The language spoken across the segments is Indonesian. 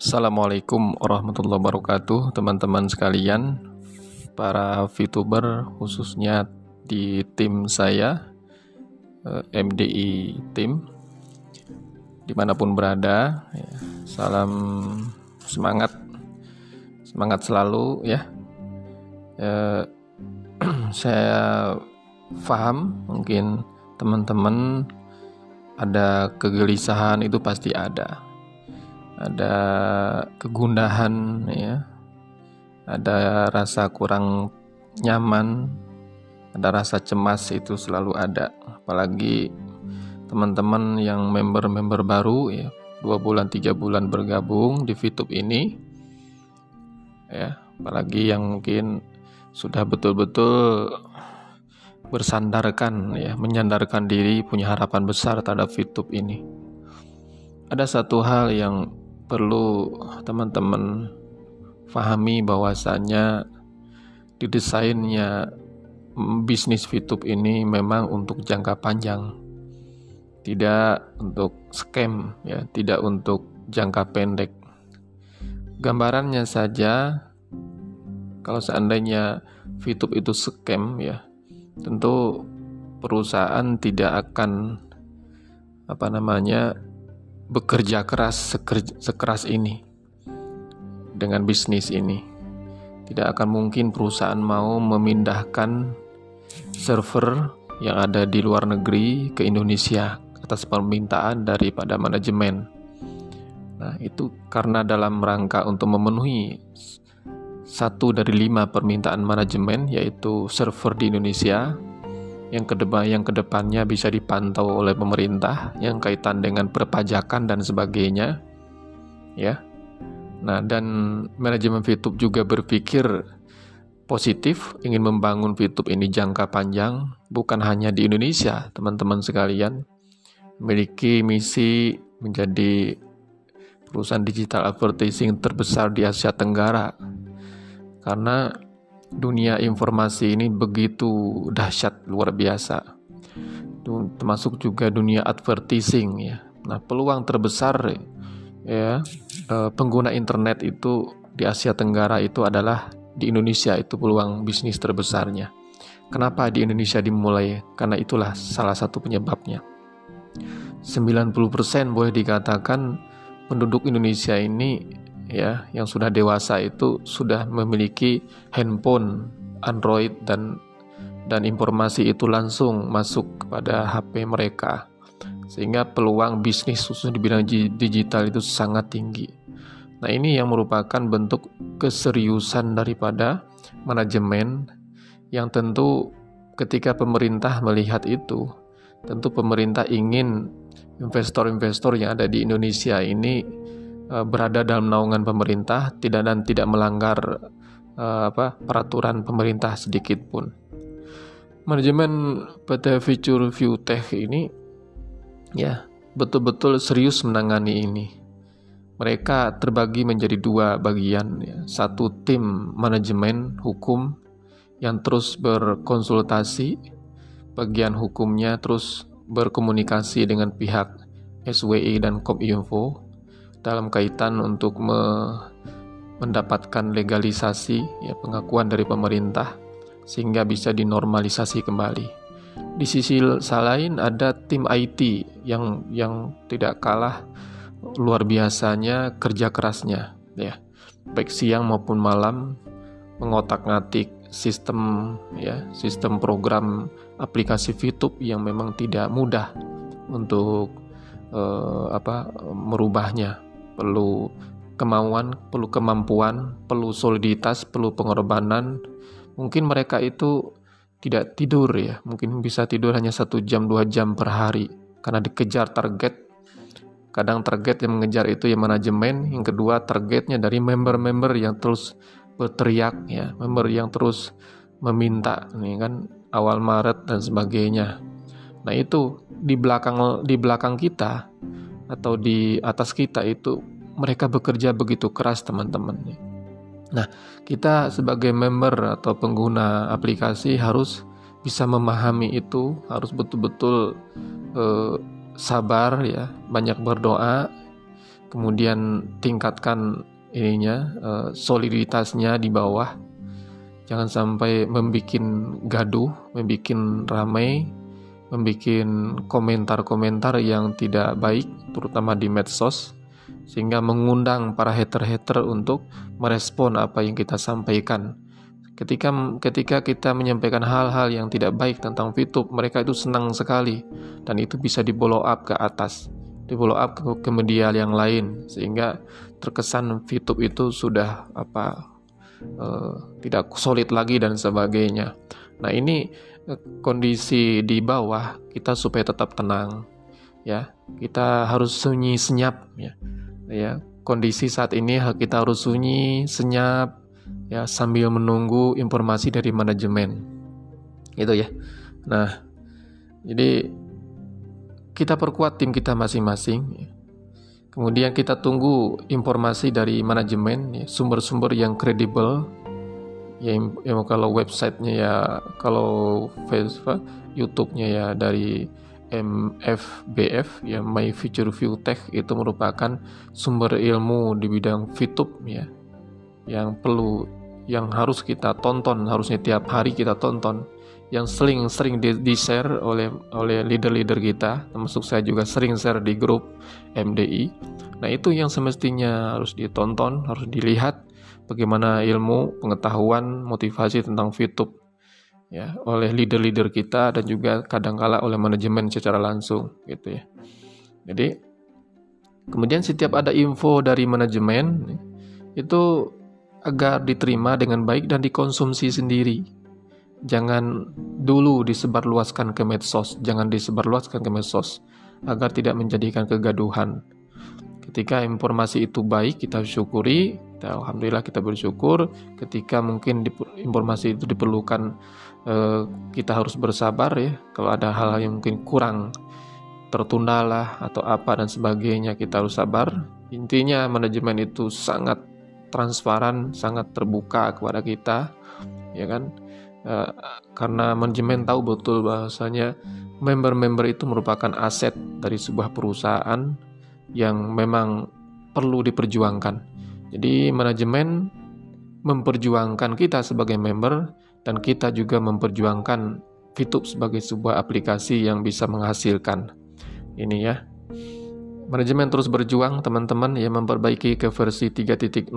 Assalamualaikum warahmatullahi wabarakatuh, teman-teman sekalian, para VTuber khususnya di tim saya MDI Team dimanapun berada. Salam semangat, semangat selalu ya. Saya paham mungkin teman-teman ada kegelisahan, itu pasti ada kegundahan ya, ada rasa kurang nyaman, ada rasa cemas, itu selalu ada. Apalagi teman-teman yang member-member baru ya, 2 bulan 3 bulan bergabung di Fitub ini ya, apalagi yang mungkin sudah betul-betul bersandarkan ya, menyandarkan diri, punya harapan besar terhadap Fitub ini. Ada satu hal yang perlu teman-teman fahami, bahwasanya didesainnya bisnis Fitub ini memang untuk jangka panjang, tidak untuk scam ya, tidak untuk jangka pendek. Gambarannya saja, kalau seandainya Fitub itu scam ya, tentu perusahaan tidak akan bekerja keras sekeras ini dengan bisnis ini. Tidak akan mungkin perusahaan mau memindahkan server yang ada di luar negeri ke Indonesia atas permintaan daripada manajemen. Nah, itu karena dalam rangka untuk memenuhi 1 dari 5 permintaan manajemen, yaitu server di Indonesia yang kedepannya bisa dipantau oleh pemerintah, yang kaitan dengan perpajakan dan sebagainya ya. Nah, dan manajemen Fitub juga berpikir positif, ingin membangun Fitub ini jangka panjang, bukan hanya di Indonesia. Teman-teman sekalian memiliki misi menjadi perusahaan digital advertising terbesar di Asia Tenggara, karena dunia informasi ini begitu dahsyat, luar biasa, termasuk juga dunia advertising ya. Nah, peluang terbesar ya, pengguna internet itu di Asia Tenggara itu adalah di Indonesia. Itu peluang bisnis terbesarnya. Kenapa di Indonesia dimulai? Karena itulah salah satu penyebabnya. 90% boleh dikatakan penduduk Indonesia ini ya, yang sudah dewasa itu sudah memiliki handphone Android, dan informasi itu langsung masuk kepada HP mereka, sehingga peluang bisnis khususnya di bidang digital itu sangat tinggi. Nah, ini yang merupakan bentuk keseriusan daripada manajemen, yang tentu ketika pemerintah melihat itu, tentu pemerintah ingin investor-investor yang ada di Indonesia ini berada dalam naungan pemerintah, tidak melanggar peraturan pemerintah sedikit pun. Manajemen PT Future View Tech ini ya, betul-betul serius menangani ini. Mereka terbagi menjadi 2 bagian ya. 1 tim manajemen hukum yang terus berkonsultasi bagian hukumnya, terus berkomunikasi dengan pihak SWI dan Kominfo dalam kaitan untuk mendapatkan legalisasi ya, pengakuan dari pemerintah, sehingga bisa dinormalisasi kembali. Di sisi lain ada tim IT yang tidak kalah luar biasanya kerja kerasnya ya, baik siang maupun malam, mengotak-ngatik sistem ya, sistem program aplikasi Fitub yang memang tidak mudah untuk merubahnya. Perlu kemauan, perlu kemampuan, perlu soliditas, perlu pengorbanan. Mungkin mereka itu tidak tidur ya, mungkin bisa tidur hanya 1 jam 2 jam per hari, karena dikejar target. Kadang target yang mengejar itu ya manajemen, yang kedua targetnya dari member-member yang terus berteriak ya, member yang terus meminta nih kan, awal Maret dan sebagainya. Nah, itu di belakang kita atau di atas kita itu mereka bekerja begitu keras, teman-teman. Nah, kita sebagai member atau pengguna aplikasi harus bisa memahami itu, harus betul-betul sabar ya, banyak berdoa, kemudian tingkatkan ininya, soliditasnya di bawah, jangan sampai membikin gaduh, membikin ramai, membikin komentar-komentar yang tidak baik, terutama di medsos, sehingga mengundang para hater-hater untuk merespon apa yang kita sampaikan. Ketika kita menyampaikan hal-hal yang tidak baik tentang VTube, mereka itu senang sekali, dan itu bisa di-blow up ke atas, di-blow up ke media yang lain, sehingga terkesan VTube itu sudah tidak solid lagi dan sebagainya. Nah, ini kondisi di bawah kita supaya tetap tenang, ya. Kita harus sunyi senyap, ya. Kondisi saat ini kita harus sunyi senyap, ya, sambil menunggu informasi dari manajemen gitu, ya. Nah, jadi kita perkuat tim kita masing-masing, kemudian kita tunggu informasi dari manajemen, ya, sumber-sumber yang kredibel, ya kalau websitenya, ya kalau Facebook, YouTube-nya, ya dari MFBF, ya My Future View Tech, itu merupakan sumber ilmu di bidang VTube, ya, yang harus kita tonton, harusnya tiap hari kita tonton, yang sering di-share oleh leader-leader kita, termasuk saya juga sering share di grup MDI. Nah, itu yang semestinya harus ditonton, harus dilihat bagaimana ilmu, pengetahuan, motivasi tentang VTube, ya, oleh leader-leader kita dan juga kadangkala oleh manajemen secara langsung gitu, ya. Jadi kemudian setiap ada info dari manajemen itu agar diterima dengan baik dan dikonsumsi sendiri. Jangan dulu disebarluaskan ke medsos, agar tidak menjadikan kegaduhan. Ketika informasi itu baik, kita syukuri, alhamdulillah, kita bersyukur. Ketika mungkin informasi itu diperlukan, kita harus bersabar, ya. Kalau ada hal-hal yang mungkin kurang, tertundalah atau apa dan sebagainya, kita harus sabar. Intinya manajemen itu sangat transparan, sangat terbuka kepada kita, ya kan? Karena manajemen tahu betul bahwasanya member-member itu merupakan aset dari sebuah perusahaan yang memang perlu diperjuangkan. Jadi manajemen memperjuangkan kita sebagai member, dan kita juga memperjuangkan VTube sebagai sebuah aplikasi yang bisa menghasilkan. Ini, ya. Manajemen terus berjuang, teman-teman, ya, memperbaiki ke versi 3.0,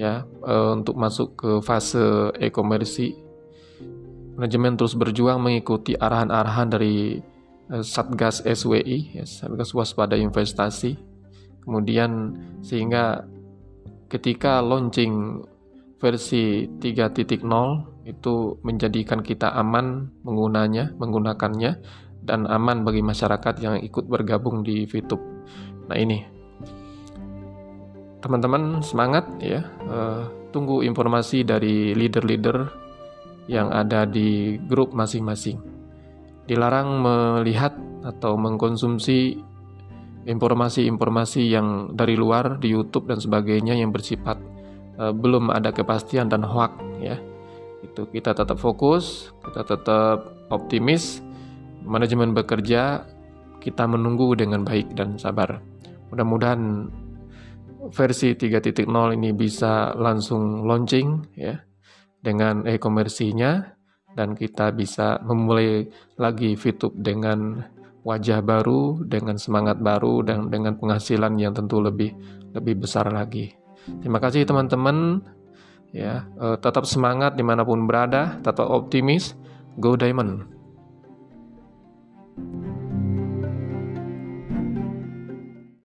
ya, untuk masuk ke fase e-komersi. Manajemen terus berjuang mengikuti arahan-arahan dari Satgas SWI, ya, Satgas Waspada Investasi. Kemudian sehingga ketika launching versi 3.0 itu menjadikan kita aman menggunakannya, dan aman bagi masyarakat yang ikut bergabung di VTube. Nah, ini teman-teman semangat, ya, tunggu informasi dari leader-leader yang ada di grup masing-masing. Dilarang melihat atau mengkonsumsi informasi-informasi yang dari luar di YouTube dan sebagainya yang bersifat belum ada kepastian dan hoak, ya. Itu kita tetap fokus, kita tetap optimis. Manajemen bekerja, kita menunggu dengan baik dan sabar. Mudah-mudahan versi 3.0 ini bisa langsung launching, ya, dengan e-komersinya, dan kita bisa memulai lagi VTube dengan wajah baru, dengan semangat baru, dan dengan penghasilan yang tentu lebih besar lagi. Terima kasih teman-teman, ya, tetap semangat dimanapun berada, tetap optimis, go Diamond.